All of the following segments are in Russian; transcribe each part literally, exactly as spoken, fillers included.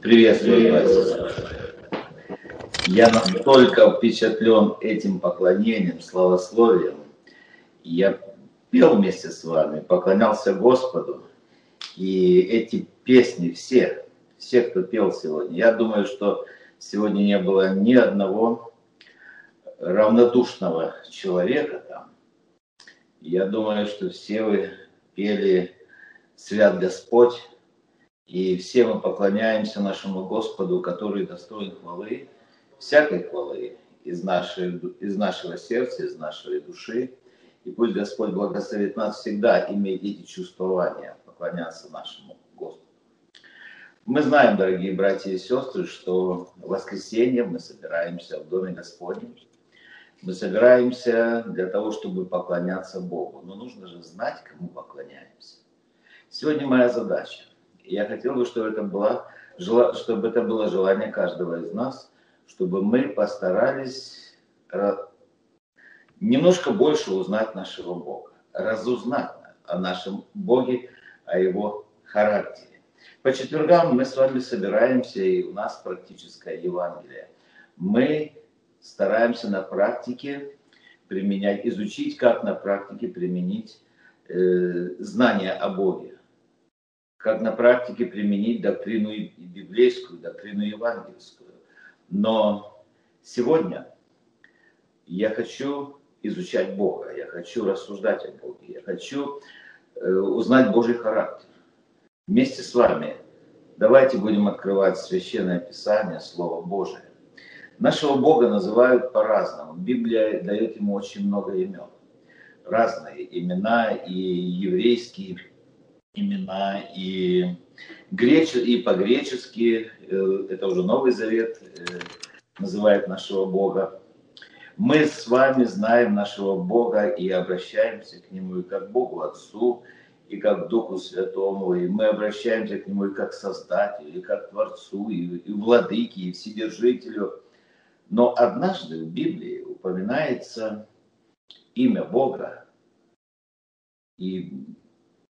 Приветствую вас. Я настолько впечатлен этим поклонением, славословием. Я пел вместе с вами, поклонялся Господу. И эти песни все, все, кто пел сегодня, я думаю, что сегодня не было ни одного равнодушного человека там. Я думаю, что все вы пели «Свят Господь», и все мы поклоняемся нашему Господу, который достоин хвалы, всякой хвалы из нашей, из нашего сердца, из нашей души. И пусть Господь благословит нас всегда иметь эти чувствования, поклоняться нашему Господу. Мы знаем, дорогие братья и сестры, что в воскресенье мы собираемся в Доме Господнем. Мы собираемся для того, чтобы поклоняться Богу. Но нужно же знать, кому поклоняемся. Сегодня моя задача. Я хотел бы, чтобы это было, чтобы это было желание каждого из нас, чтобы мы постарались немножко больше узнать нашего Бога, разузнать о нашем Боге, о Его характере. По четвергам мы с вами собираемся, и у нас практическое Евангелие. Мы стараемся на практике применять, изучить, как на практике применить э, знания о Боге, как на практике применить доктрину библейскую, доктрину евангельскую. Но сегодня я хочу изучать Бога, я хочу рассуждать о Боге, я хочу э, узнать Божий характер. Вместе с вами давайте будем открывать Священное Писание, Слово Божие. Нашего Бога называют по-разному. Библия дает ему очень много имен. Разные имена, и еврейские имена, и, греч... и по-гречески, это уже Новый Завет называет нашего Бога. Мы с вами знаем нашего Бога и обращаемся к Нему и как Богу Отцу, и как Духу Святому, и мы обращаемся к Нему и как Создателю, и как Творцу, и, и Владыке, и Вседержителю. Но однажды в Библии упоминается имя Бога, и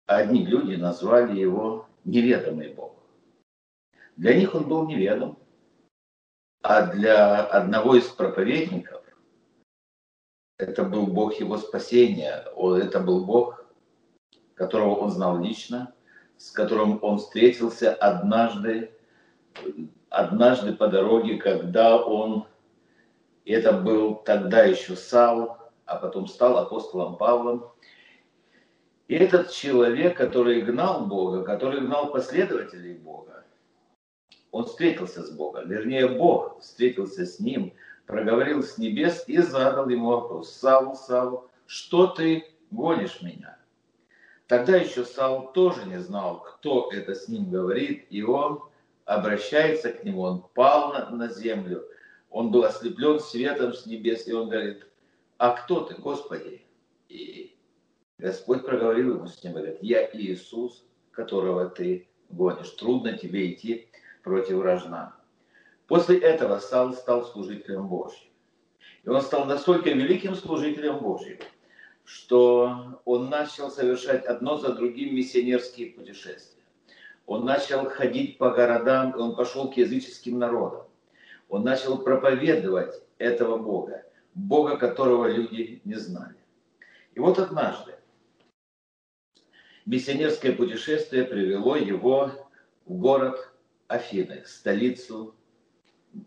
одни люди назвали его неведомый Бог. Для них он был неведом, а для одного из проповедников это был Бог его спасения, это был Бог, которого он знал лично, с которым он встретился однажды, однажды по дороге, когда он... Это был тогда еще Саул, а потом стал апостолом Павлом. И этот человек, который гнал Бога, который гнал последователей Бога, он встретился с Богом. Вернее, Бог встретился с ним, проговорил с небес и задал ему вопрос: «Саул, Саул, что ты гонишь меня?» Тогда еще Саул тоже не знал, кто это с ним говорит, и он обращается к нему, он пал на, на землю. Он был ослеплен светом с небес, и он говорит: «А кто ты, Господи?» И Господь проговорил ему с ним, говорит: «Я Иисус, которого ты гонишь. Трудно тебе идти против вражна». После этого Саул стал служителем Божьим. И он стал настолько великим служителем Божьим, что он начал совершать одно за другим миссионерские путешествия. Он начал ходить по городам, он пошел к языческим народам. Он начал проповедовать этого Бога, Бога, которого люди не знали. И вот однажды миссионерское путешествие привело его в город Афины, столицу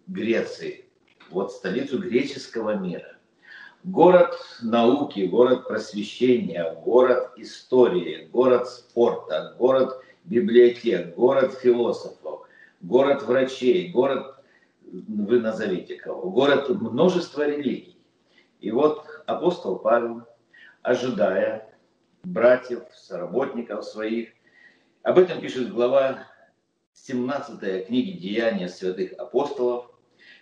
Греции, вот столицу греческого мира. Город науки, город просвещения, город истории, город спорта, город библиотек, город философов, город врачей, город... вы назовите кого, город множества религий. И вот апостол Павел, ожидая братьев, соработников своих, об этом пишет глава семнадцатая книги «Деяния святых апостолов».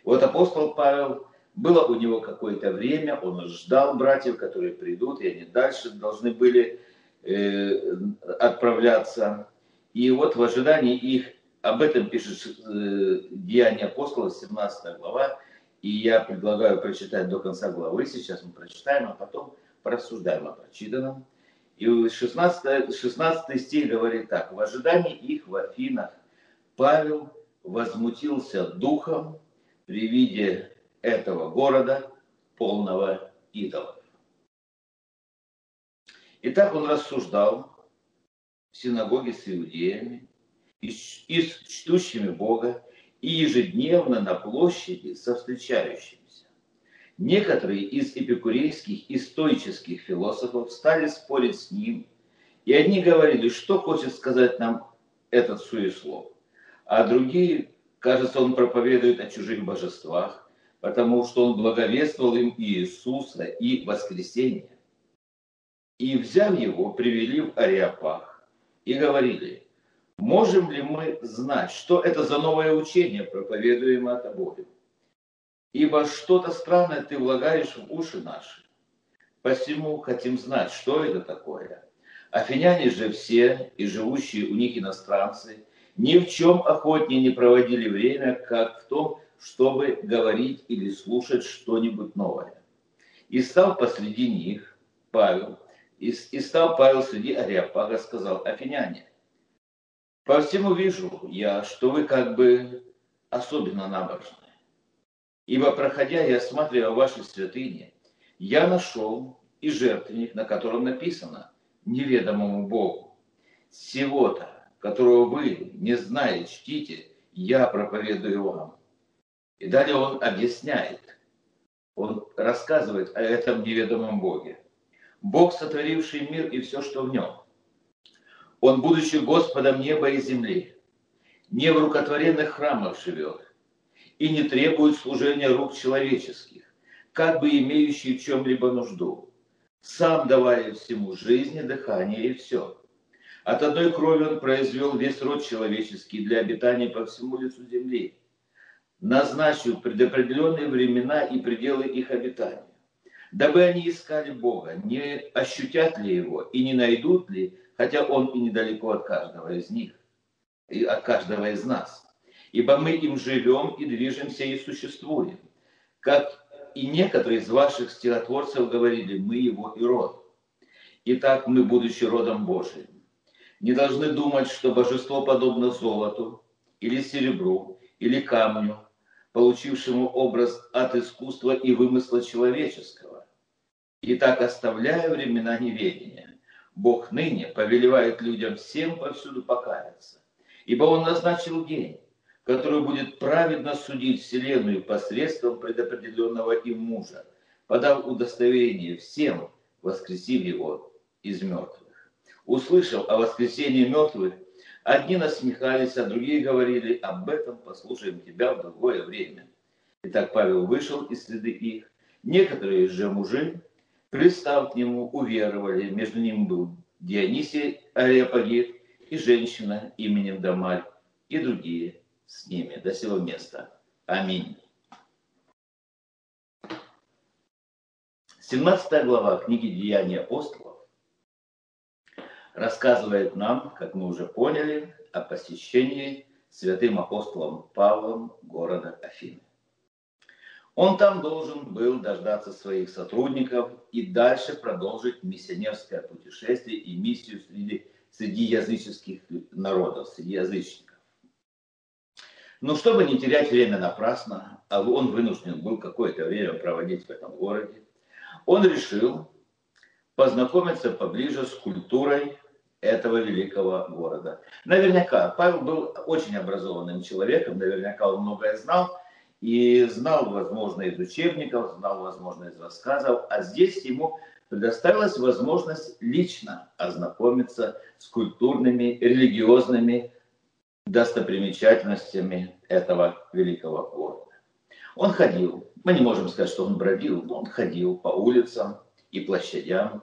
Вот апостол Павел, было у него какое-то время, он ждал братьев, которые придут, и они дальше должны были э, отправляться. И вот в ожидании их, об этом пишет Деяния апостолов, семнадцатая глава, и я предлагаю прочитать до конца главы. Сейчас мы прочитаем, а потом порассуждаем о прочитанном. И шестнадцатый стих говорит так: «В ожидании их в Афинах Павел, возмутился духом при виде этого города, полного идолов. И так он рассуждал в синагоге с иудеями и с чтущими Бога, и ежедневно на площади со встречающимися. Некоторые из эпикурейских и стоических философов стали спорить с ним, и одни говорили, что хочет сказать нам этот суеслов, а другие, кажется, он проповедует о чужих божествах, потому что он благовествовал им Иисуса и воскресение. И, взяв его, привели в Ареопаг и говорили: можем ли мы знать, что это за новое учение, проповедуемое тобою? Ибо что-то странное ты влагаешь в уши наши. Посему хотим знать, что это такое. Афиняне же все, и живущие у них иностранцы, ни в чем охотнее не проводили время, как в том, чтобы говорить или слушать что-нибудь новое. И стал посреди них Павел, и, и стал Павел среди Ареопага, сказал: афиняне, по всему вижу я, что вы как бы особенно набожны. Ибо, проходя и осматривая ваши святыни, я нашел и жертвенник, на котором написано: неведомому Богу, сего-то, которого вы, не зная, чтите, я проповедую вам. И далее он объясняет, он рассказывает о этом неведомом Боге. Бог, сотворивший мир и все, что в нем. Он, будучи Господом неба и земли, не в рукотворенных храмах живет и не требует служения рук человеческих, как бы имеющий в чем-либо нужду, сам давая всему жизнь, дыхание и все. От одной крови он произвел весь род человеческий для обитания по всему лицу земли, назначив предопределенные времена и пределы их обитания, дабы они искали Бога, не ощутят ли Его и не найдут ли, хотя Он и недалеко от каждого из них, и от каждого из нас. Ибо мы им живем и движемся и существуем. Как и некоторые из ваших стихотворцев говорили: мы Его и род. Итак, мы, будучи родом Божиим, не должны думать, что божество подобно золоту или серебру или камню, получившему образ от искусства и вымысла человеческого. Итак, оставляя времена неведения, Бог ныне повелевает людям всем повсюду покаяться, ибо Он назначил день, который будет праведно судить вселенную посредством предопределенного им мужа, подав удостоверение всем, воскресив его из мертвых. Услышав о воскресении мертвых, одни насмехались, а другие говорили: об этом послушаем тебя в другое время. Итак, Павел вышел из среды их. Некоторые же мужи, пристав к нему, уверовали. Между ним был Дионисий Ареопагит и женщина именем Дамарь, и другие с ними. До сего места. Аминь. семнадцатая глава книги «Деяния апостолов» рассказывает нам, как мы уже поняли, о посещении святым апостолом Павлом города Афины. Он там должен был дождаться своих сотрудников и дальше продолжить миссионерское путешествие и миссию среди, среди языческих народов, среди язычников. Но чтобы не терять время напрасно, а он вынужден был какое-то время проводить в этом городе, он решил познакомиться поближе с культурой этого великого города. Наверняка Павел был очень образованным человеком, наверняка он многое знал, и знал, возможно, из учебников, знал, возможно, из рассказов, а здесь ему предоставилась возможность лично ознакомиться с культурными, религиозными достопримечательностями этого великого города. Он ходил, мы не можем сказать, что он бродил, но он ходил по улицам и площадям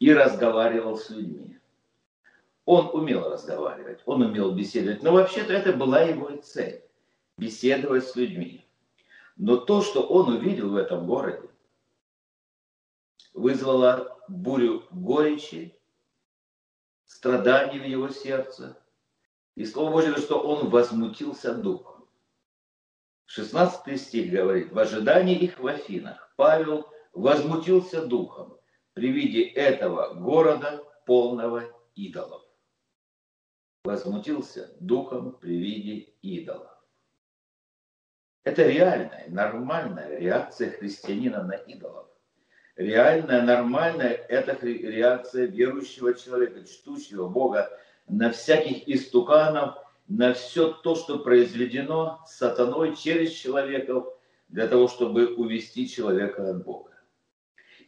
и разговаривал с людьми. Он умел разговаривать, он умел беседовать, но вообще-то это была его и цель – беседовать с людьми. Но то, что он увидел в этом городе, вызвало бурю горечи, страданий в его сердце. И слово Божье, что он возмутился духом. шестнадцатый стих говорит: в ожидании их в Афинах Павел возмутился духом при виде этого города, полного идолов. Возмутился духом при виде идолов. Это реальная, нормальная реакция христианина на идолов. Реальная, нормальная – это реакция верующего человека, чтущего Бога на всяких истуканов, на все то, что произведено сатаной через человеков, для того, чтобы увести человека от Бога.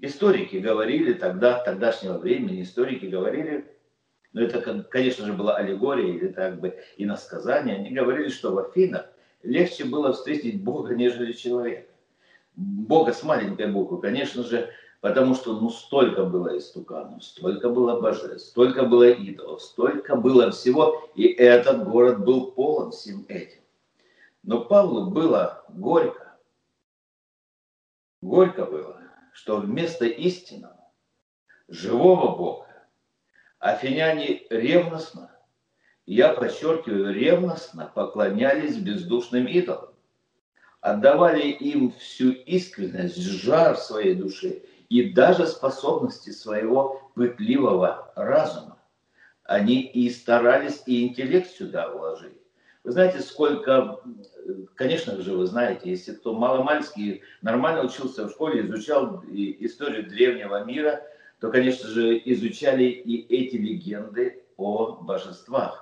Историки говорили тогда, тогдашнего времени, историки говорили, но ну это, конечно же, была аллегория или так бы иносказание, они говорили, что в Афинах легче было встретить Бога, нежели человека. Бога с маленькой буквы, конечно же, потому что ну столько было истуканов, столько было божеств, столько было идолов, столько было всего, и этот город был полон всем этим. Но Павлу было горько, горько было, что вместо истинного, живого Бога, афиняне ревностно, я подчеркиваю, ревностно поклонялись бездушным идолам, отдавали им всю искренность, жар своей души и даже способности своего пытливого разума. Они и старались, и интеллект сюда вложить. Вы знаете, сколько, конечно же, вы знаете, если кто маломальский нормально учился в школе, изучал историю древнего мира, то, конечно же, изучали и эти легенды о божествах.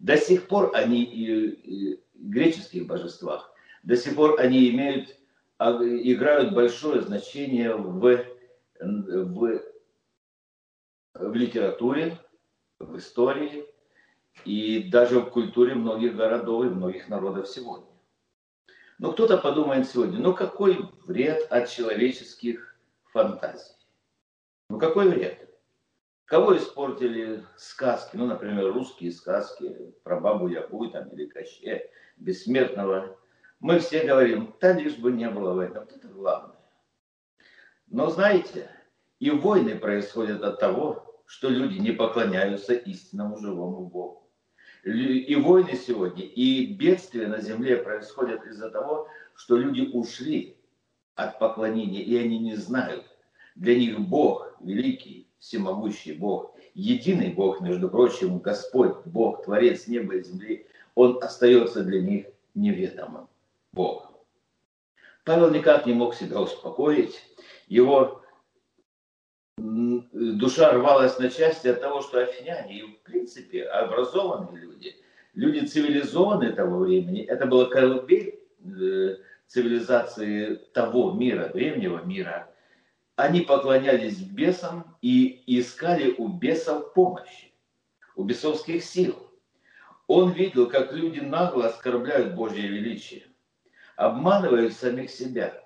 До сих пор они, и греческих божествах, до сих пор они имеют, играют большое значение в, в, в литературе, в истории, и даже в культуре многих городов и многих народов сегодня. Но кто-то подумает сегодня, ну какой вред от человеческих фантазий? Ну какой вред? Кого испортили сказки, ну, например, русские сказки про бабу Ягу там, или Кощея, Бессмертного? Мы все говорим, да лишь бы не было войны, вот это главное. Но знаете, и войны происходят от того, что люди не поклоняются истинному живому Богу. И войны сегодня, и бедствия на земле происходят из-за того, что люди ушли от поклонения, и они не знают. Для них Бог, великий, всемогущий Бог, единый Бог, между прочим, Господь, Бог, Творец неба и земли, Он остается для них неведомым Богом. Павел никак не мог себя успокоить. Его душа рвалась на части от того, что афиняне, и в принципе образованные люди, люди цивилизованные того времени, это была колыбель цивилизации того мира, древнего мира, они поклонялись бесам и искали у бесов помощи, у бесовских сил. Он видел, как люди нагло оскорбляют Божье величие, обманывают самих себя.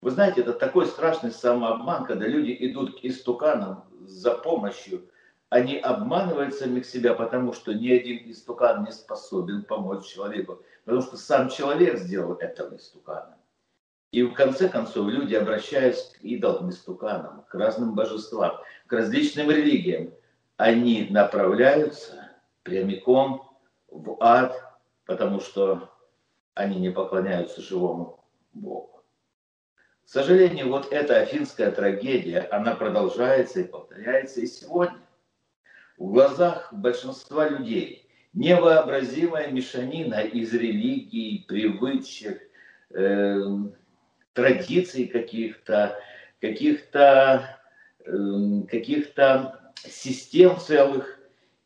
Вы знаете, это такой страшный самообман, когда люди идут к истуканам за помощью, они обманывают самих себя, потому что ни один истукан не способен помочь человеку, потому что сам человек сделал этого истукана. И в конце концов люди, обращаясь к идолам, истуканам, к разным божествам, к различным религиям, они направляются прямиком в ад, потому что они не поклоняются живому Богу. К сожалению, вот эта афинская трагедия, она продолжается и повторяется и сегодня. В глазах большинства людей невообразимая мешанина из религий, привычек, э, традиций каких-то, каких-то, э, каких-то систем целых.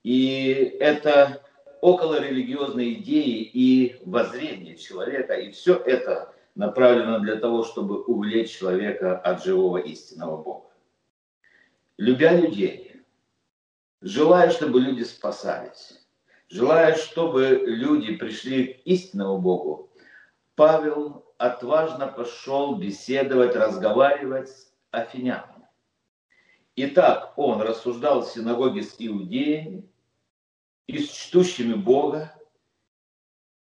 И это околорелигиозные идеи и воззрение человека, и все это направлено для того, чтобы увлечь человека от живого истинного Бога. Любя людей, желая, чтобы люди спасались, желая, чтобы люди пришли к истинному Богу, Павел отважно пошел беседовать, разговаривать с афинянами. И так он рассуждал в синагоге с иудеями и с чтущими Бога.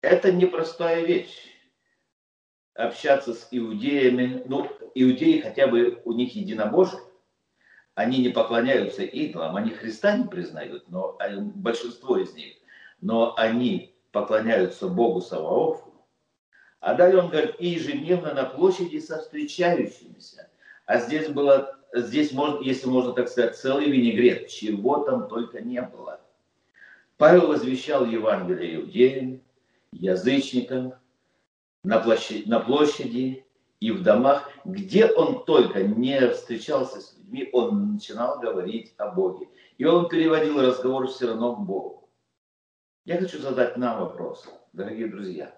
Это непростая вещь. Общаться с иудеями, ну, иудеи хотя бы у них единобожие, они не поклоняются идолам, они Христа не признают, но большинство из них, но они поклоняются Богу Саваофу. А далее он говорит, и ежедневно на площади со встречающимися, а здесь было, здесь можно, если можно так сказать, целый винегрет, чего там только не было. Павел возвещал Евангелие иудеям, язычникам, на площади, на площади и в домах, где он только не встречался с людьми, он начинал говорить о Боге. И он переводил разговор все равно к Богу. Я хочу задать нам вопрос, дорогие друзья.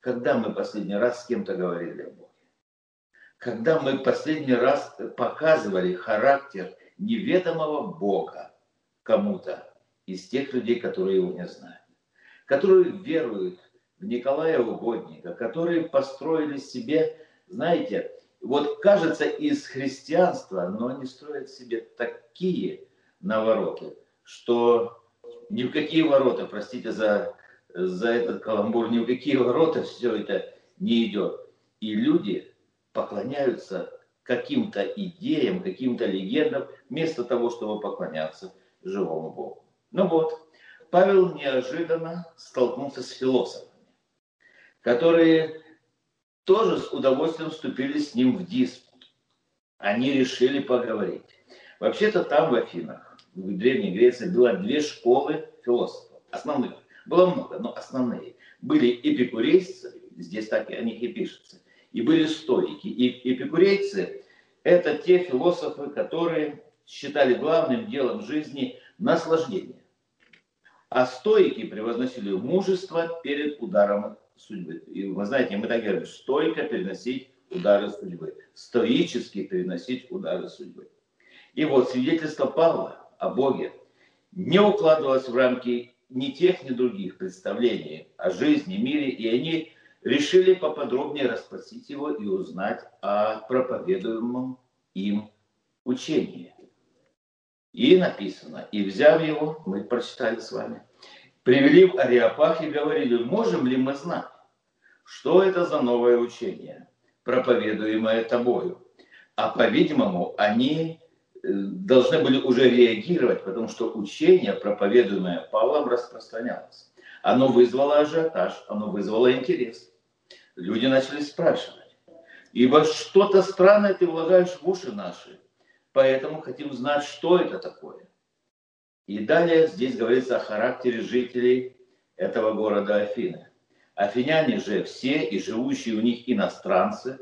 Когда мы последний раз с кем-то говорили о Боге? Когда мы последний раз показывали характер неведомого Бога кому-то из тех людей, которые его не знают? Которые веруют в Николая Угодника, которые построили себе, знаете, вот кажется из христианства, но они строят себе такие навороты, что ни в какие ворота, простите за, за этот каламбур, ни в какие ворота все это не идет. И люди поклоняются каким-то идеям, каким-то легендам, вместо того, чтобы поклоняться живому Богу. Ну вот, Павел неожиданно столкнулся с философами, которые тоже с удовольствием вступили с ним в диспут. Они решили поговорить. Вообще-то там в Афинах, в Древней Греции, было две школы философов. Основных. Было много, но основные. Были эпикурейцы, здесь так о них и пишется, и были стоики. И эпикурейцы – это те философы, которые считали главным делом жизни наслаждение. А стоики превозносили мужество перед ударом судьбы. И вы знаете, мы так говорим, стойко переносить удары судьбы. Стоически переносить удары судьбы. И вот свидетельство Павла о Боге не укладывалось в рамки ни тех, ни других представлений о жизни, мире. И они решили поподробнее расспросить его и узнать о проповедуемом им учении. И написано, и взяв его, мы прочитали с вами, привели в Ареопаг и говорили, можем ли мы знать, что это за новое учение, проповедуемое тобою. А по-видимому, они должны были уже реагировать, потому что учение, проповедуемое Павлом, распространялось. Оно вызвало ажиотаж, оно вызвало интерес. Люди начали спрашивать, ибо что-то странное ты влагаешь в уши наши. Поэтому хотим знать, что это такое. И далее здесь говорится о характере жителей этого города Афины. Афиняне же все, и живущие у них иностранцы,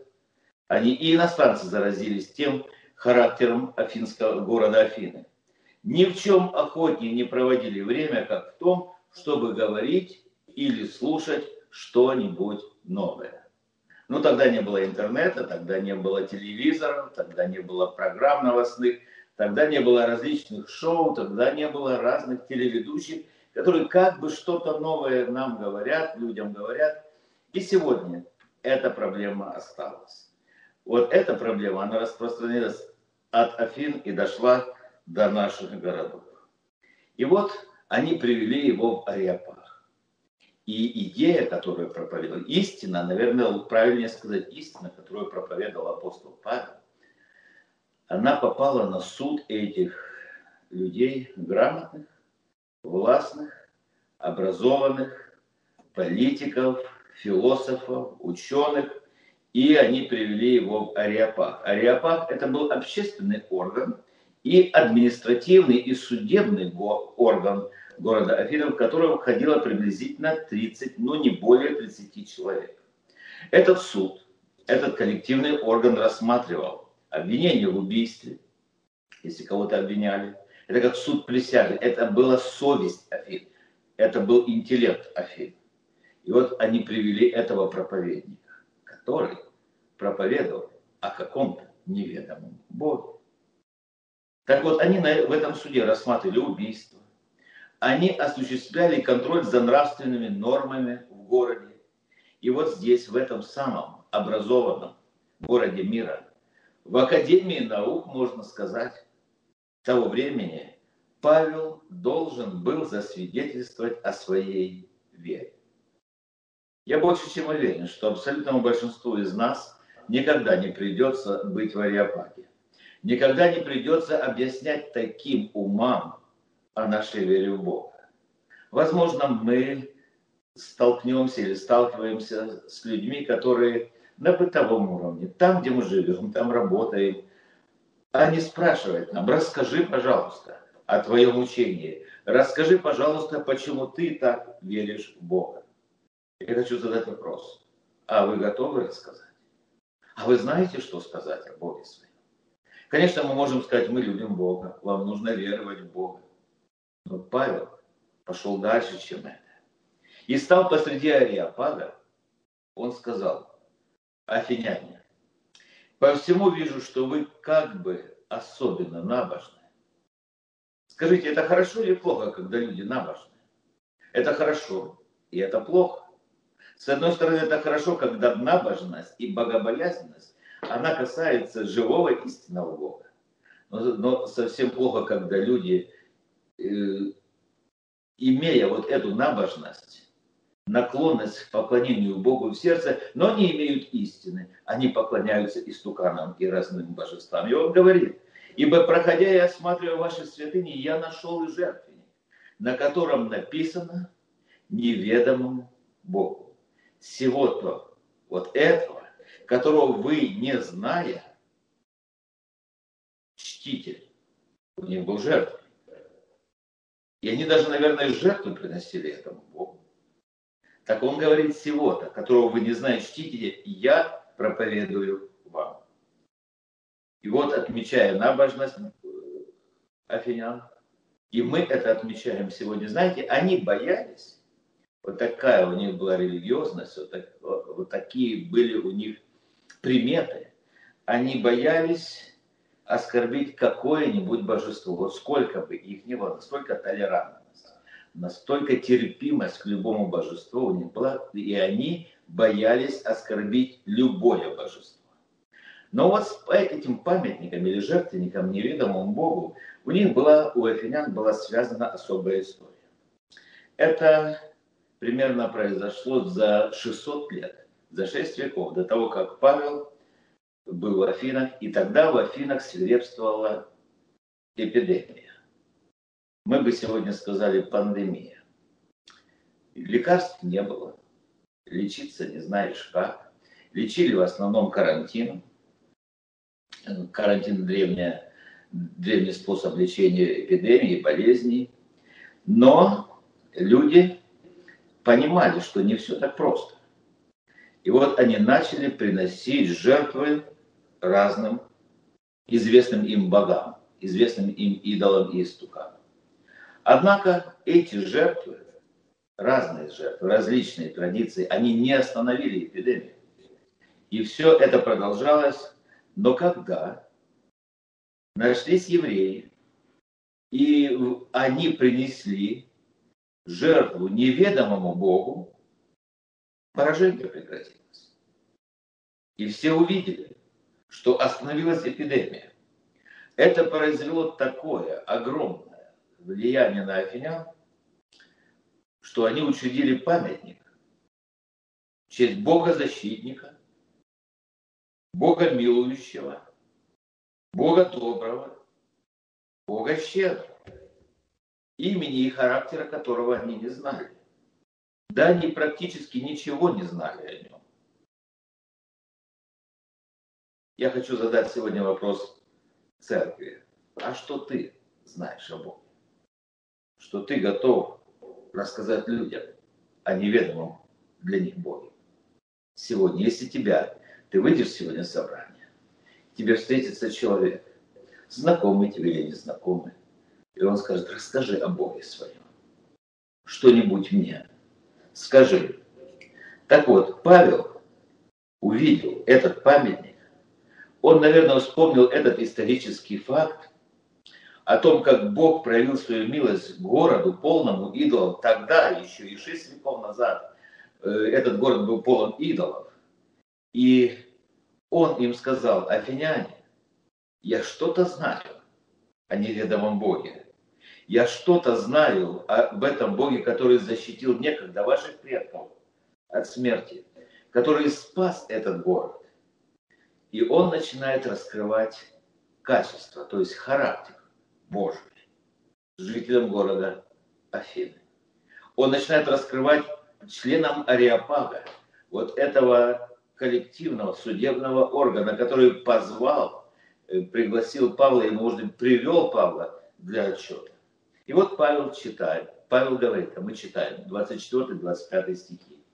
они и иностранцы заразились тем характером афинского города Афины. Ни в чем охотнее не проводили время, как в том, чтобы говорить или слушать что-нибудь новое. Ну, тогда не было интернета, тогда не было телевизоров, тогда не было программ новостных, тогда не было различных шоу, тогда не было разных телеведущих, которые как бы что-то новое нам говорят, людям говорят. И сегодня эта проблема осталась. Вот эта проблема, она распространилась от Афин и дошла до наших городов. И вот они привели его в Ареопаг. И идея, которую проповедовал, истина, наверное, правильнее сказать, истина, которую проповедовал апостол Павел, она попала на суд этих людей грамотных, властных, образованных, политиков, философов, ученых, и они привели его в Ареопаг. Ареопаг – это был общественный орган и административный, и судебный орган города Афины, в котором входило приблизительно тридцать, но не более тридцати человек. Этот суд, этот коллективный орган рассматривал обвинение в убийстве, если кого-то обвиняли. Это как суд присяжных, это была совесть Афин, это был интеллект Афин. И вот они привели этого проповедника, который проповедовал о каком-то неведомом Боге. Так вот, они в этом суде рассматривали убийство. Они осуществляли контроль за нравственными нормами в городе. И вот здесь, в этом самом образованном городе мира, в Академии наук, можно сказать, того времени, Павел должен был засвидетельствовать о своей вере. Я больше чем уверен, что абсолютному большинству из нас никогда не придется быть в Ареопаге. Никогда не придется объяснять таким умам о нашей вере в Бога. Возможно, мы столкнемся или сталкиваемся с людьми, которые на бытовом уровне, там, где мы живем, там работаем, они спрашивают нам, расскажи, пожалуйста, о твоем учении, расскажи, пожалуйста, почему ты так веришь в Бога. Я хочу задать вопрос, А вы готовы рассказать? А вы знаете, что сказать о Боге своем? Конечно, мы можем сказать, мы любим Бога, вам нужно веровать в Бога. Но Павел пошел дальше, чем это. И стал посреди Ареопага, он сказал: афиняне, по всему вижу, что вы как бы особенно набожны. Скажите, это хорошо или плохо, когда люди набожны? Это хорошо и это плохо. С одной стороны, это хорошо, когда набожность и богобоязненность, она касается живого истинного Бога. Но, но совсем плохо, когда люди, э, имея вот эту набожность, наклонность к поклонению Богу в сердце, но не имеют истины. Они поклоняются истуканам и разным божествам. И он говорит: ибо, проходя и осматривая ваши святыни, я нашел и жертвенник, на котором написано: неведомому Богу. Сего-то, вот этого, которого вы, не зная, чтите. У них был жертвенник. И они даже, наверное, жертву приносили этому Богу. Так он говорит: сего-то, которого вы не знаете, чтите, я проповедую вам. И вот, отмечая набожность афинян, и мы это отмечаем сегодня. Знаете, они боялись, вот такая у них была религиозность, вот, так, вот такие были у них приметы. Они боялись оскорбить какое-нибудь божество. Вот сколько бы их ни было, настолько толерантность, настолько терпимость к любому божеству у них была, и они боялись оскорбить любое божество. Но вот с этим памятником или жертвенником, неведомому Богу, у них была, у афинян была связана особая история. Это примерно произошло за шестьсот лет, за шесть веков до того, как Павел был в Афинах, и тогда в Афинах свирепствовала эпидемия. Мы бы сегодня сказали пандемия. Лекарств не было, лечиться не знаешь как. Лечили в основном карантином. Карантин – древний способ лечения эпидемии, болезней. Но люди понимали, что не все так просто. И вот они начали приносить жертвы разным известным им богам, известным им идолам и истуканам. Однако эти жертвы, разные жертвы, различные традиции, они не остановили эпидемию. И все это продолжалось. Но когда нашлись евреи, и они принесли жертву неведомому Богу, поражение прекратилось. И все увидели, что остановилась эпидемия. Это произвело такое огромное влияние на афинян, что они учредили памятник в честь Бога-защитника, Бога милующего, Бога доброго, Бога щедрого, имени и характера которого они не знали. Да, они практически ничего не знали о нем. Я хочу задать сегодня вопрос церкви. А что ты знаешь о Боге? Что ты готов рассказать людям о неведомом для них Боге? Сегодня, если тебя... Ты выйдешь сегодня в собрание, тебе встретится человек, знакомый тебе или незнакомый, и он скажет: расскажи о Боге своем, что-нибудь мне, скажи. Так вот, Павел увидел этот памятник, он, наверное, вспомнил этот исторический факт о том, как Бог проявил свою милость городу, полному идолов. Тогда, еще и шесть веков назад, этот город был полон идолов. И он им сказал: афиняне, я что-то знаю о неведомом Боге. Я что-то знаю об этом Боге, который защитил некогда ваших предков от смерти, который спас этот город. И он начинает раскрывать качество, то есть характер Божий жителям города Афины. Он начинает раскрывать членам Ареопага, вот этого коллективного судебного органа, который позвал, пригласил Павла и, может быть, привел Павла для отчета. И вот Павел читает, Павел говорит, а мы читаем двадцать четвёртый двадцать пятый стихи.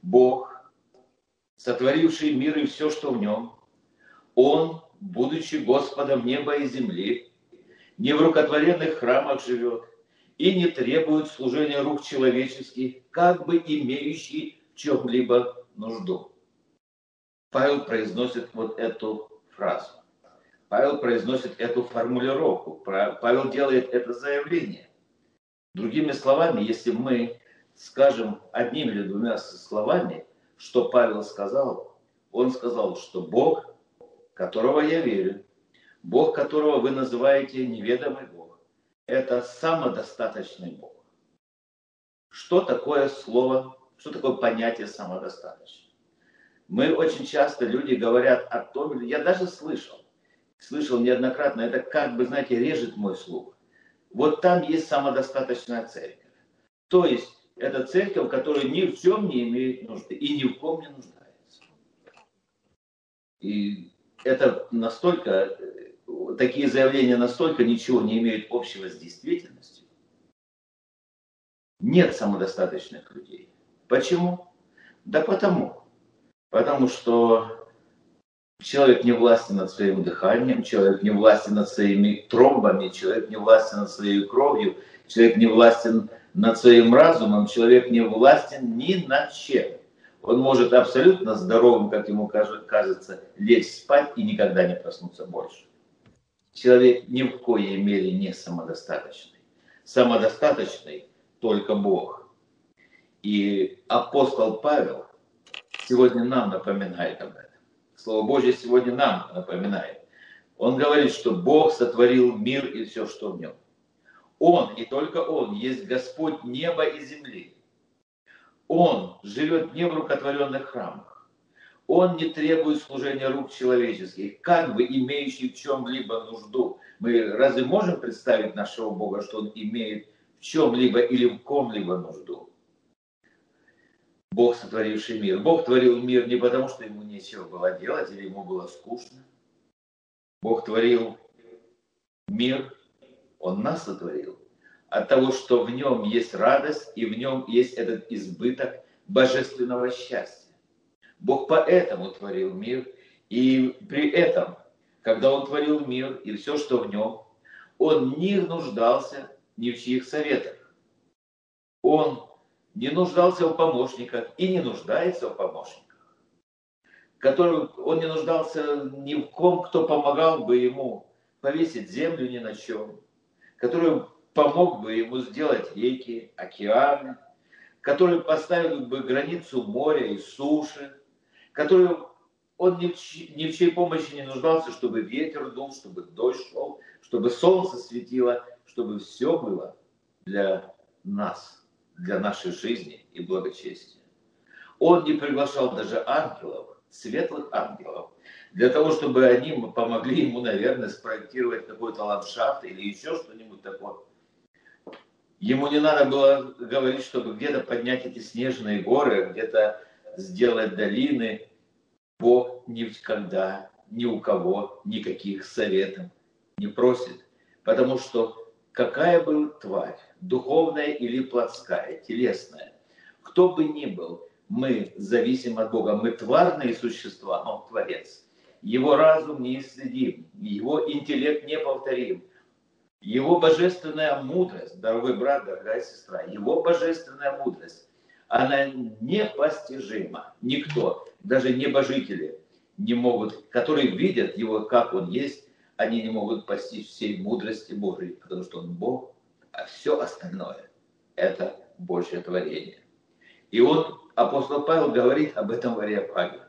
Бог, сотворивший мир и все, что в нем, Он, будучи Господом неба и земли, не в рукотворенных храмах живет и не требует служения рук человеческих, как бы имеющий в чем-либо нужду. Павел произносит вот эту фразу. Павел произносит эту формулировку. Павел делает это заявление. Другими словами, если мы скажем одним или двумя словами, что Павел сказал, он сказал, что Бог, которого я верю, Бог, которого вы называете неведомый Бог, это самодостаточный Бог. Что такое слово, что такое понятие самодостаточный? Мы очень часто, люди говорят о том, я даже слышал, слышал неоднократно, это как бы, знаете, режет мой слух. Вот там есть самодостаточная церковь. То есть это церковь, которая ни в чем не имеет нужды и ни в ком не нуждается. И это настолько, такие заявления настолько ничего не имеют общего с действительностью. Нет самодостаточных людей. Почему? Да потому. Потому что человек не властен над своим дыханием, человек не властен над своими тромбами, человек не властен над своей кровью, человек не властен над своим разумом, человек не властен ни над чем. Он может абсолютно здоровым, как ему кажется, лечь спать и никогда не проснуться больше. Человек ни в коей мере не самодостаточный. Самодостаточный только Бог. И апостол Павел сегодня нам напоминает об этом. Слово Божье сегодня нам напоминает. Он говорит, что Бог сотворил мир и все, что в нем. Он, и только Он, есть Господь неба и земли. Он живет не в рукотворенных храмах. Он не требует служения рук человеческих, как бы имеющий в чем-либо нужду. Мы разве можем представить нашего Бога, что Он имеет в чем-либо или в ком-либо нужду? Бог, сотворивший мир. Бог творил мир не потому, что ему нечего было делать или ему было скучно. Бог творил мир, Он нас сотворил. От того, что в нем есть радость и в нем есть этот избыток божественного счастья. Бог поэтому творил мир. И при этом, когда Он творил мир и все, что в нем, Он не нуждался ни в чьих советах. Он не нуждался в помощниках и не нуждается в помощниках. Который, он не нуждался ни в ком, кто помогал бы ему повесить землю ни на чем, который помог бы ему сделать реки, океаны, который поставил бы границу моря и суши, который он ни в, чь, ни в чьей помощи не нуждался, чтобы ветер дул, чтобы дождь шел, чтобы солнце светило, чтобы все было для нас, для нашей жизни и благочестия. Он не приглашал даже ангелов, светлых ангелов, для того, чтобы они помогли ему, наверное, спроектировать какой-то ландшафт или еще что-нибудь такое. Ему не надо было говорить, чтобы где-то поднять эти снежные горы, где-то сделать долины. Бог никогда, ни у кого, никаких советов не просит. Потому что какая бы тварь, духовная или плотская, телесная, кто бы ни был, мы зависим от Бога. Мы тварные существа, Он Творец. Его разум неисследим, Его интеллект неповторим. Его божественная мудрость, дорогой брат, дорогая сестра, Его божественная мудрость, она непостижима. Никто, даже небожители, не могут, которые видят Его, как Он есть, они не могут постичь всей мудрости Божией, потому что Он Бог, а все остальное – это Божье творение. И он, апостол Павел, говорит об этом в Ареопаге.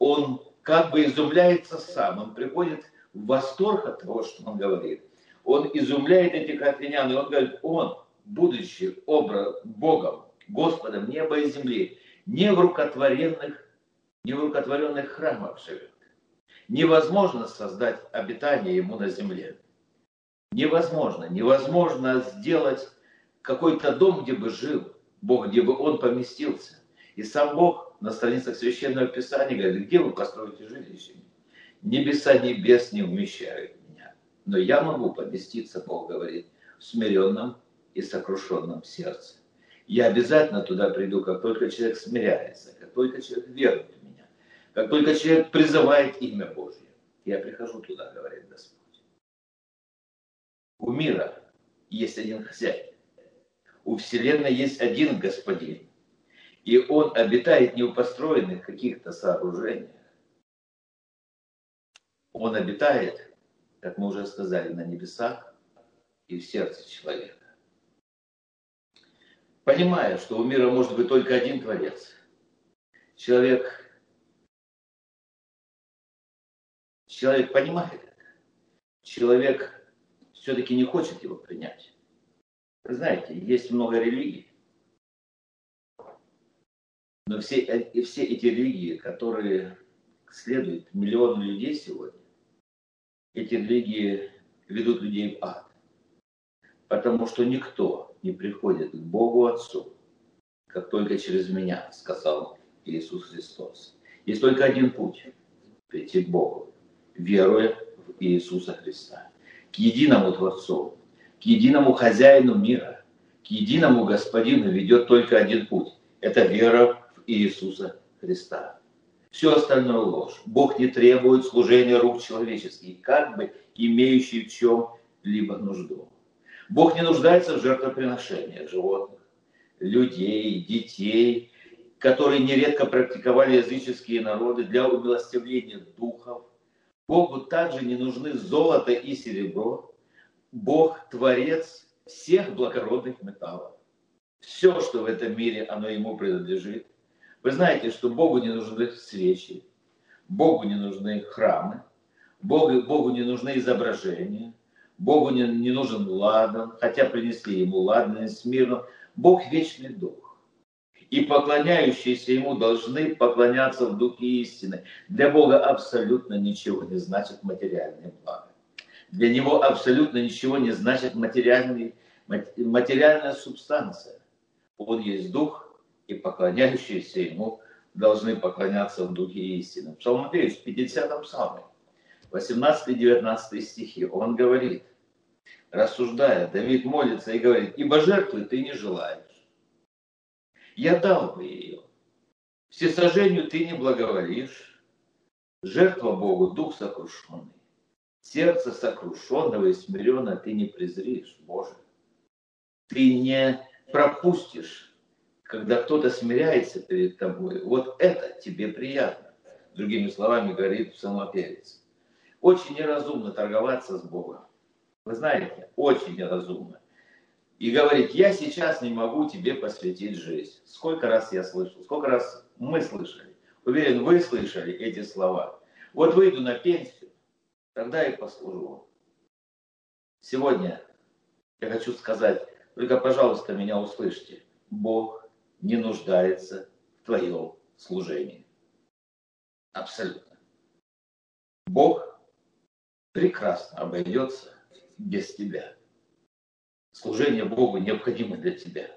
Он как бы изумляется сам, он приходит в восторг от того, что он говорит. Он изумляет этих афинян, и он говорит, он, будучи образ Богом, Господом неба и земли, не в рукотворенных, не в рукотворенных храмах живет. Невозможно создать обитание ему на земле. Невозможно. Невозможно сделать какой-то дом, где бы жил Бог, где бы он поместился. И сам Бог на страницах Священного Писания говорит, где вы построите жилище? Небеса небес не вмещают меня. Но я могу поместиться, Бог говорит, в смиренном и сокрушенном сердце. Я обязательно туда приду, как только человек смиряется, как только человек верует в меня, Как только человек призывает имя Божье, я прихожу туда, говорит Господь. У мира есть один хозяин. У вселенной есть один господин. И он обитает не в построенных каких-то сооружениях. Он обитает, как мы уже сказали, на небесах и в сердце человека. Понимая, что у мира может быть только один Творец, человек, человек понимает это. Человек все-таки не хочет его принять. Вы знаете, есть много религий, но все, и все эти религии, которые следуют миллионы людей сегодня, эти религии ведут людей в ад. Потому что никто не приходит к Богу Отцу, как только через меня, сказал Иисус Христос. Есть только один путь прийти к Богу, веруя в Иисуса Христа, к единому Творцу, к единому хозяину мира, к единому Господину ведет только один путь. Это вера в Иисуса Христа. Все остальное ложь. Бог не требует служения рук человеческих, как бы имеющих в чем-либо нужду. Бог не нуждается в жертвоприношениях животных, людей, детей, которые нередко практиковали языческие народы для умилостивления духов. Богу также не нужны золото и серебро. Бог – творец всех благородных металлов. Все, что в этом мире, оно ему принадлежит. Вы знаете, что Богу не нужны свечи, Богу не нужны храмы, Богу, Богу не нужны изображения, Богу не, не нужен ладан, хотя принесли ему ладан и смирну. Бог – вечный дух. И поклоняющиеся ему должны поклоняться в духе истины. Для Бога абсолютно ничего не значит материальное благо. Для него абсолютно ничего не значит материальный, материальная субстанция. Он есть дух, и поклоняющиеся ему должны поклоняться в духе истины. Псалом тридцать, пятидесятом псалме, восемнадцатый-девятнадцатый стихи, он говорит, рассуждая, Давид молится и говорит, «Ибо жертвы ты не желаешь. Я дал бы ее. Всесожжению ты не благоволишь. Жертва Богу, дух сокрушенный. Сердце сокрушенного и смиренного ты не презришь, Боже. Ты не пропустишь, когда кто-то смиряется перед тобой. Вот это тебе приятно». Другими словами, говорит псалмопевец. Очень неразумно торговаться с Богом. Вы знаете, очень неразумно. И говорит, я сейчас не могу тебе посвятить жизнь. Сколько раз я слышал, сколько раз мы слышали. Уверен, вы слышали эти слова. Вот выйду на пенсию, тогда и послужу. Сегодня я хочу сказать, только, пожалуйста, меня услышьте. Бог не нуждается в твоем служении. Абсолютно. Бог прекрасно обойдется без тебя. Служение Богу необходимо для тебя.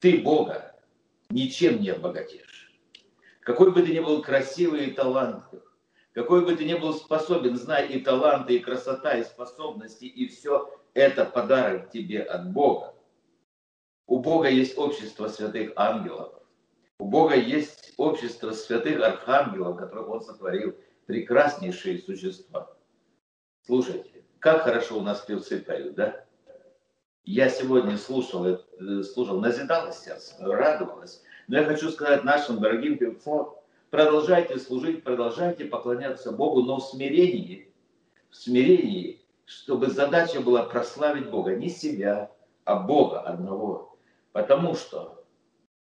Ты Бога ничем не обогатишь. Какой бы ты ни был красивый и талантлив, какой бы ты ни был способен, знай и таланты, и красота, и способности, и все это подарок тебе от Бога. У Бога есть общество святых ангелов. У Бога есть общество святых архангелов, которых Он сотворил. Прекраснейшие существа. Слушайте, как хорошо у нас певцы поют, да? Я сегодня слушал, слушал, назидалось сердце, радовалось. Но я хочу сказать нашим дорогим певцам, продолжайте служить, продолжайте поклоняться Богу, но в смирении, в смирении, чтобы задача была прославить Бога, не себя, а Бога одного. Потому что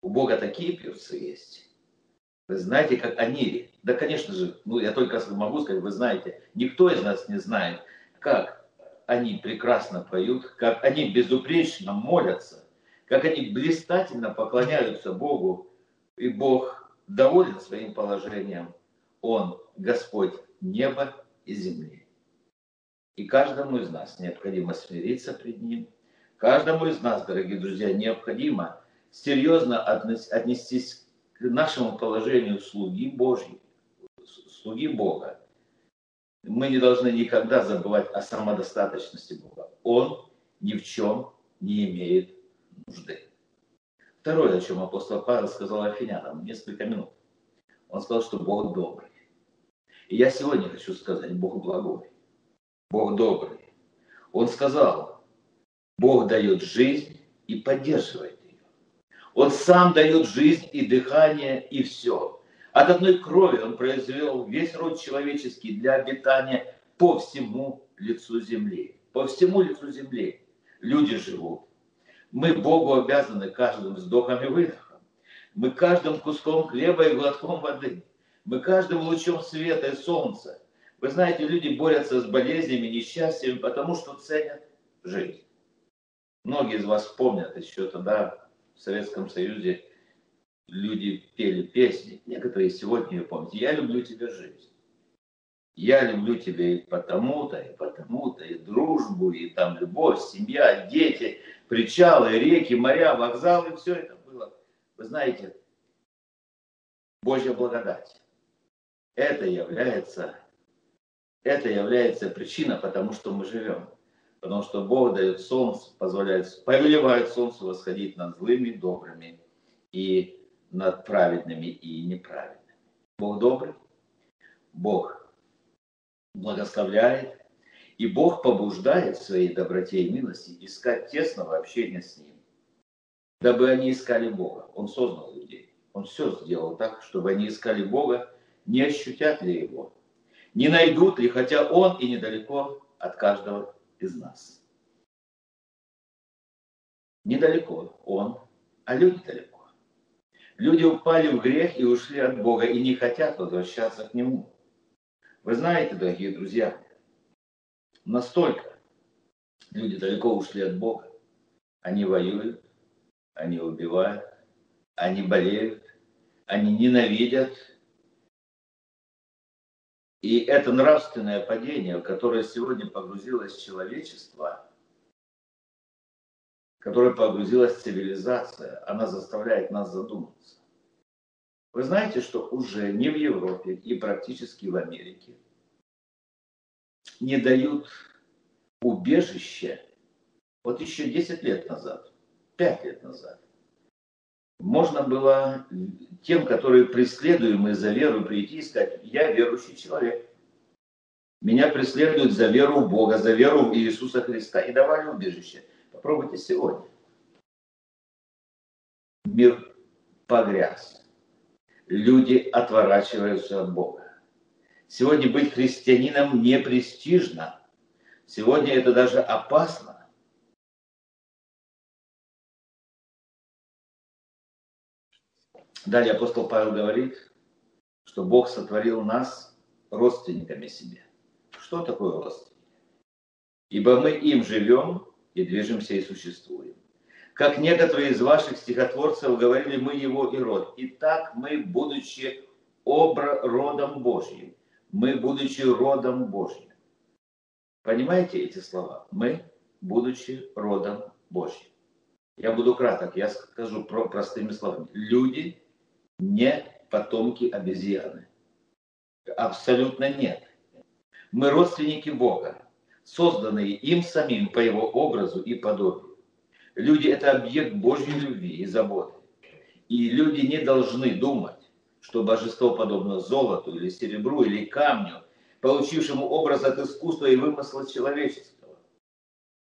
у Бога такие певцы есть. Вы знаете, как они, да, конечно же, ну я только могу сказать, вы знаете, никто из нас не знает, как они прекрасно поют, как они безупречно молятся, как они блистательно поклоняются Богу, и Бог доволен своим положением. Он Господь неба и земли. И каждому из нас необходимо смириться пред Ним. Каждому из нас, дорогие друзья, необходимо серьезно отнестись к нашему положению слуги Божьей, слуги Бога. Мы не должны никогда забывать о самодостаточности Бога. Он ни в чем не имеет нужды. Второе, о чем апостол Павел сказал афинянам несколько минут. Он сказал, что Бог добрый. И я сегодня хочу сказать, Бог благой, Бог добрый. Он сказал, Бог дает жизнь и поддерживает ее. Он сам дает жизнь и дыхание, и все. От одной крови Он произвел весь род человеческий для обитания по всему лицу земли. По всему лицу земли люди живут. Мы Богу обязаны каждым вздохом и выдохом. Мы каждым куском хлеба и глотком воды. Мы каждым лучом света и солнца. Вы знаете, люди борются с болезнями, несчастьями, потому что ценят жизнь. Многие из вас помнят еще тогда в Советском Союзе люди пели песни. Некоторые сегодня ее помнят. «Я люблю тебя, жизнь». «Я люблю тебя и потому-то, и потому-то, и дружбу, и там любовь, семья, дети, причалы, реки, моря, вокзалы». Все это было, вы знаете, Божья благодать. Это является, это является причина, потому что мы живем. Потому что Бог дает солнце, позволяет, повелевает солнцу восходить над злыми, добрыми и над праведными и неправедными. Бог добрый, Бог благословляет, и Бог побуждает в своей доброте и милости искать тесного общения с Ним, дабы они искали Бога. Он создал людей, Он все сделал так, чтобы они искали Бога, не ощутят ли Его, не найдут ли, хотя Он и недалеко от каждого из нас. Недалеко Он, а люди далеко. Люди упали в грех и ушли от Бога, и не хотят возвращаться к Нему. Вы знаете, дорогие друзья, настолько люди далеко ушли от Бога. Они воюют, они убивают, они болеют, они ненавидят. И это нравственное падение, в которое сегодня погрузилось человечество, в которое погрузилась цивилизация, она заставляет нас задуматься. Вы знаете, что уже не в Европе и практически в Америке не дают убежище. Вот еще десять лет назад, пять лет назад, можно было тем, которые преследуемы за веру, прийти и сказать: я верующий человек. Меня преследуют за веру в Бога, за веру в Иисуса Христа. И давали убежище. Попробуйте сегодня. Мир погряз. Люди отворачиваются от Бога. Сегодня быть христианином не престижно. Сегодня это даже опасно. Далее апостол Павел говорит, что Бог сотворил нас родственниками себе. Что такое родственники? Ибо мы им живем и движемся и существуем. Как некоторые из ваших стихотворцев говорили, мы его и род. Итак, мы, будучи обра- родом Божьим, мы, будучи родом Божьим. Понимаете эти слова? Мы, будучи родом Божьим. Я буду краток, я скажу про- простыми словами. Люди не потомки обезьяны. Абсолютно нет. Мы родственники Бога, созданные им самим по его образу и подобию. Люди – это объект Божьей любви и заботы. И люди не должны думать, что божество подобно золоту или серебру или камню, получившему образ от искусства и вымысла человеческого.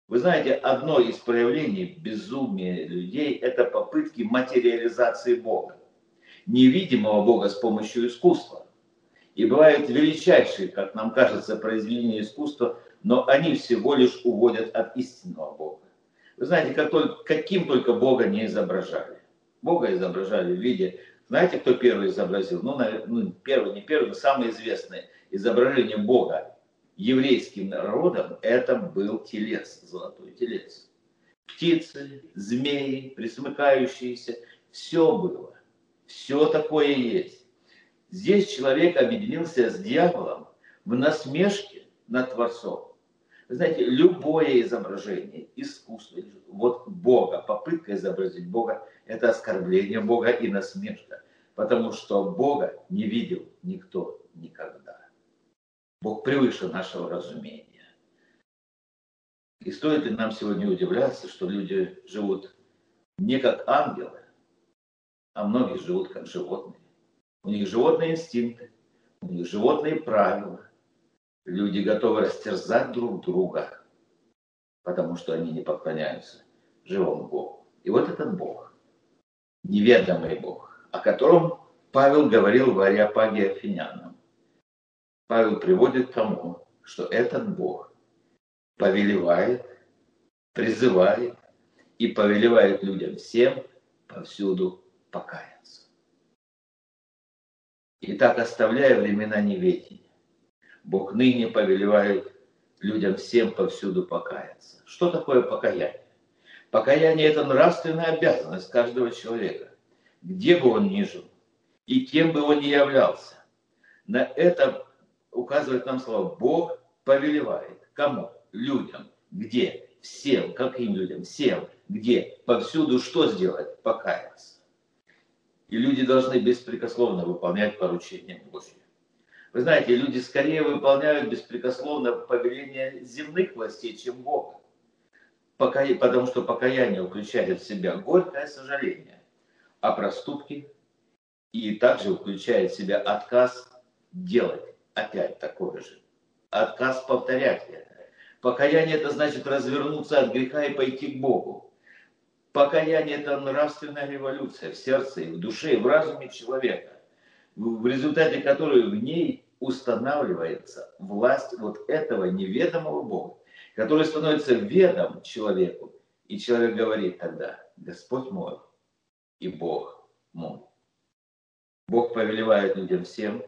Вы знаете, одно из проявлений безумия людей – это попытки материализации Бога, невидимого Бога с помощью искусства. И бывают величайшие, как нам кажется, произведения искусства, но они всего лишь уводят от истинного Бога. Вы знаете, как только, каким только Бога не изображали. Бога изображали в виде... Знаете, кто первый изобразил? Ну, наверное, ну, первый, не первый, но самое известное изображение Бога еврейским народом – это был телец, золотой телец. Птицы, змеи, присмыкающиеся – все было. Все такое есть. Здесь человек объединился с дьяволом в насмешке над Творцом. Вы знаете, любое изображение, искусство, вот Бога, попытка изобразить Бога, это оскорбление Бога и насмешка. Потому что Бога не видел никто никогда. Бог превыше нашего разумения. И стоит ли нам сегодня удивляться, что люди живут не как ангелы, а многие живут как животные, У них животные инстинкты, у них животные правила. Люди готовы растерзать друг друга, потому что они не поклоняются живому Богу. И вот этот Бог, неведомый Бог, о котором Павел говорил в Ареопаге афинянам. Павел приводит к тому, что этот Бог повелевает, призывает и повелевает людям всем повсюду покаяться. Итак, оставляя времена неведения, Бог ныне повелевает людям всем повсюду покаяться. Что такое покаяние? Покаяние – это нравственная обязанность каждого человека, где бы он ни жил и кем бы он ни являлся. На это указывает нам слово «Бог повелевает». Кому? Людям. Где? Всем. Каким людям? Всем. Где? Повсюду что сделать? Покаяться. И люди должны беспрекословно выполнять поручения Божьи. Вы знаете, люди скорее выполняют беспрекословно повеление земных властей, чем Бога. Потому что покаяние включает в себя горькое сожаление о проступке и также включает в себя отказ делать опять такое же. Отказ повторять это. Покаяние – это значит развернуться от греха и пойти к Богу. Покаяние – это нравственная революция в сердце, в душе и в разуме человека, в результате которой в ней устанавливается власть вот этого неведомого Бога, который становится ведом человеку. И человек говорит тогда: «Господь мой и Бог мой». Бог повелевает людям всем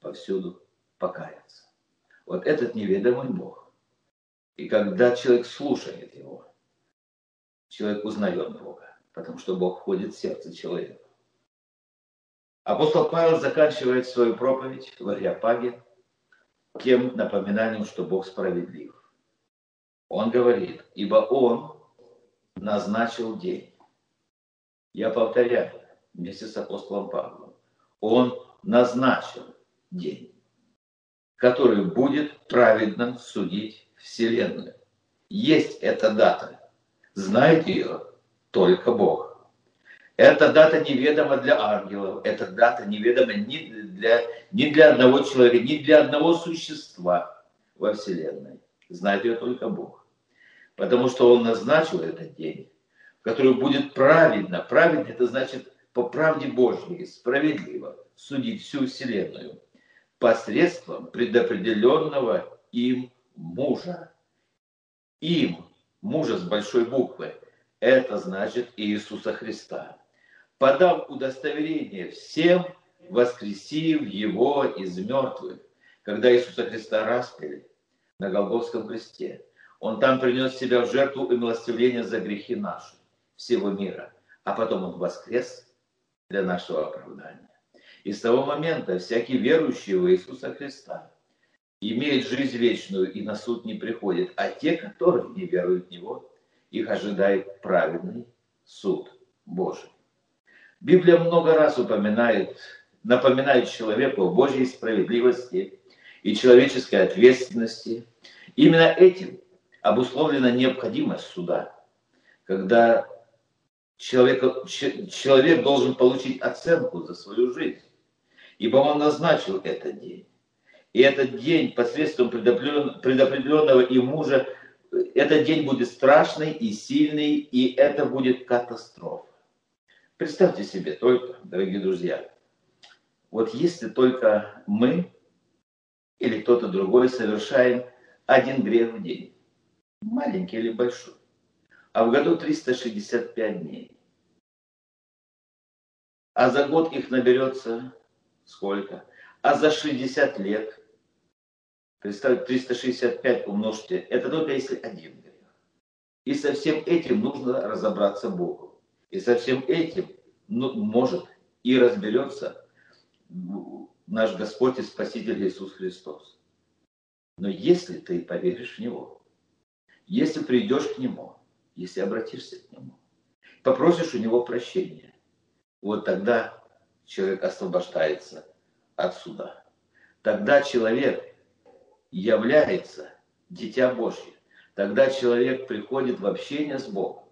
повсюду покаяться. Вот этот неведомый Бог. И когда человек слушает его, человек узнает Бога, потому что Бог входит в сердце человека. Апостол Павел заканчивает свою проповедь в Ареопаге тем напоминанием, что Бог справедлив. Он говорит: «Ибо Он назначил день». Я повторяю вместе с апостолом Павлом. Он назначил день, который будет праведно судить вселенную. Есть эта дата. Знает ее только Бог. Эта дата неведома для ангелов. Эта дата неведома ни для, ни для одного человека, ни для одного существа во вселенной. Знает ее только Бог. Потому что Он назначил этот день, который будет праведно. Праведно — это значит по правде Божьей, справедливо судить всю вселенную посредством предопределенного им мужа. Им, мужа с большой буквы, это значит Иисуса Христа, подав удостоверение всем, воскресив Его из мертвых. Когда Иисуса Христа распяли на Голгофском кресте, Он там принес себя в жертву и милостивление за грехи наши, всего мира. А потом Он воскрес для нашего оправдания. И с того момента всякий верующий в Иисуса Христа имеет жизнь вечную и на суд не приходит. А те, которые не веруют в Него, их ожидает праведный суд Божий. Библия много раз упоминает, напоминает человеку о Божьей справедливости и человеческой ответственности. Именно этим обусловлена необходимость суда, когда человек, человек должен получить оценку за свою жизнь, ибо Он назначил этот день. И этот день посредством предопределенного им мужа, этот день будет страшный и сильный, и это будет катастрофа. Представьте себе только, дорогие друзья, вот если только мы или кто-то другой совершаем один грех в день, маленький или большой, а в году триста шестьдесят пять дней, а за год их наберется сколько? А за шестьдесят лет, представьте, триста шестьдесят пять умножьте, это только если один грех. И со всем этим нужно разобраться Богу. И со всем этим, ну, может и разберется наш Господь и Спаситель Иисус Христос. Но если ты поверишь в Него, если придешь к Нему, если обратишься к Нему, попросишь у Него прощения, вот тогда человек освобождается от суда. Тогда человек является дитя Божье. Тогда человек приходит в общение с Богом.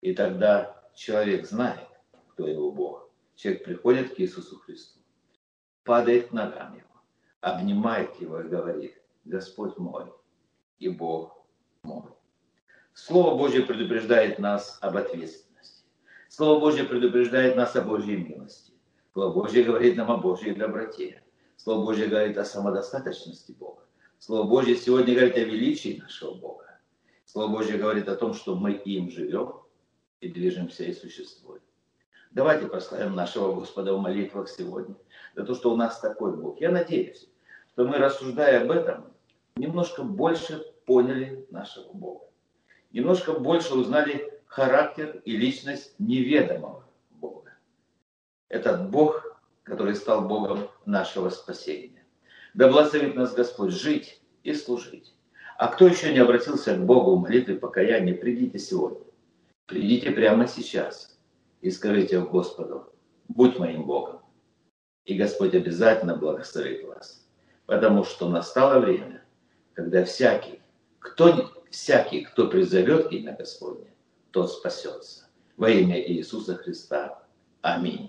И тогда человек знает, кто его Бог. Человек приходит к Иисусу Христу. падает к ногам его, обнимает его и говорит: «Господь мой и Бог мой». Слово Божье предупреждает нас об ответственности. Слово Божье предупреждает нас о Божьей милости. Слово Божье говорит нам о Божьей доброте. Слово Божье говорит о самодостаточности Бога. Слово Божье сегодня говорит о величии нашего Бога. Слово Божье говорит о том, что мы им живем и движемся и существуем. Давайте прославим нашего Господа в молитвах сегодня за то, что у нас такой Бог. Я надеюсь, что мы, рассуждая об этом, немножко больше поняли нашего Бога. Немножко больше узнали характер и личность неведомого Бога. Этот Бог, который стал Богом нашего спасения. Да благословит нас Господь жить и служить. А кто еще не обратился к Богу в молитве покаяния, придите сегодня. Придите прямо сейчас и скажите Господу: «Будь моим Богом». И Господь обязательно благословит вас. Потому что настало время, когда всякий, кто, всякий, кто призовет имя Господне, тот спасется. Во имя Иисуса Христа. Аминь.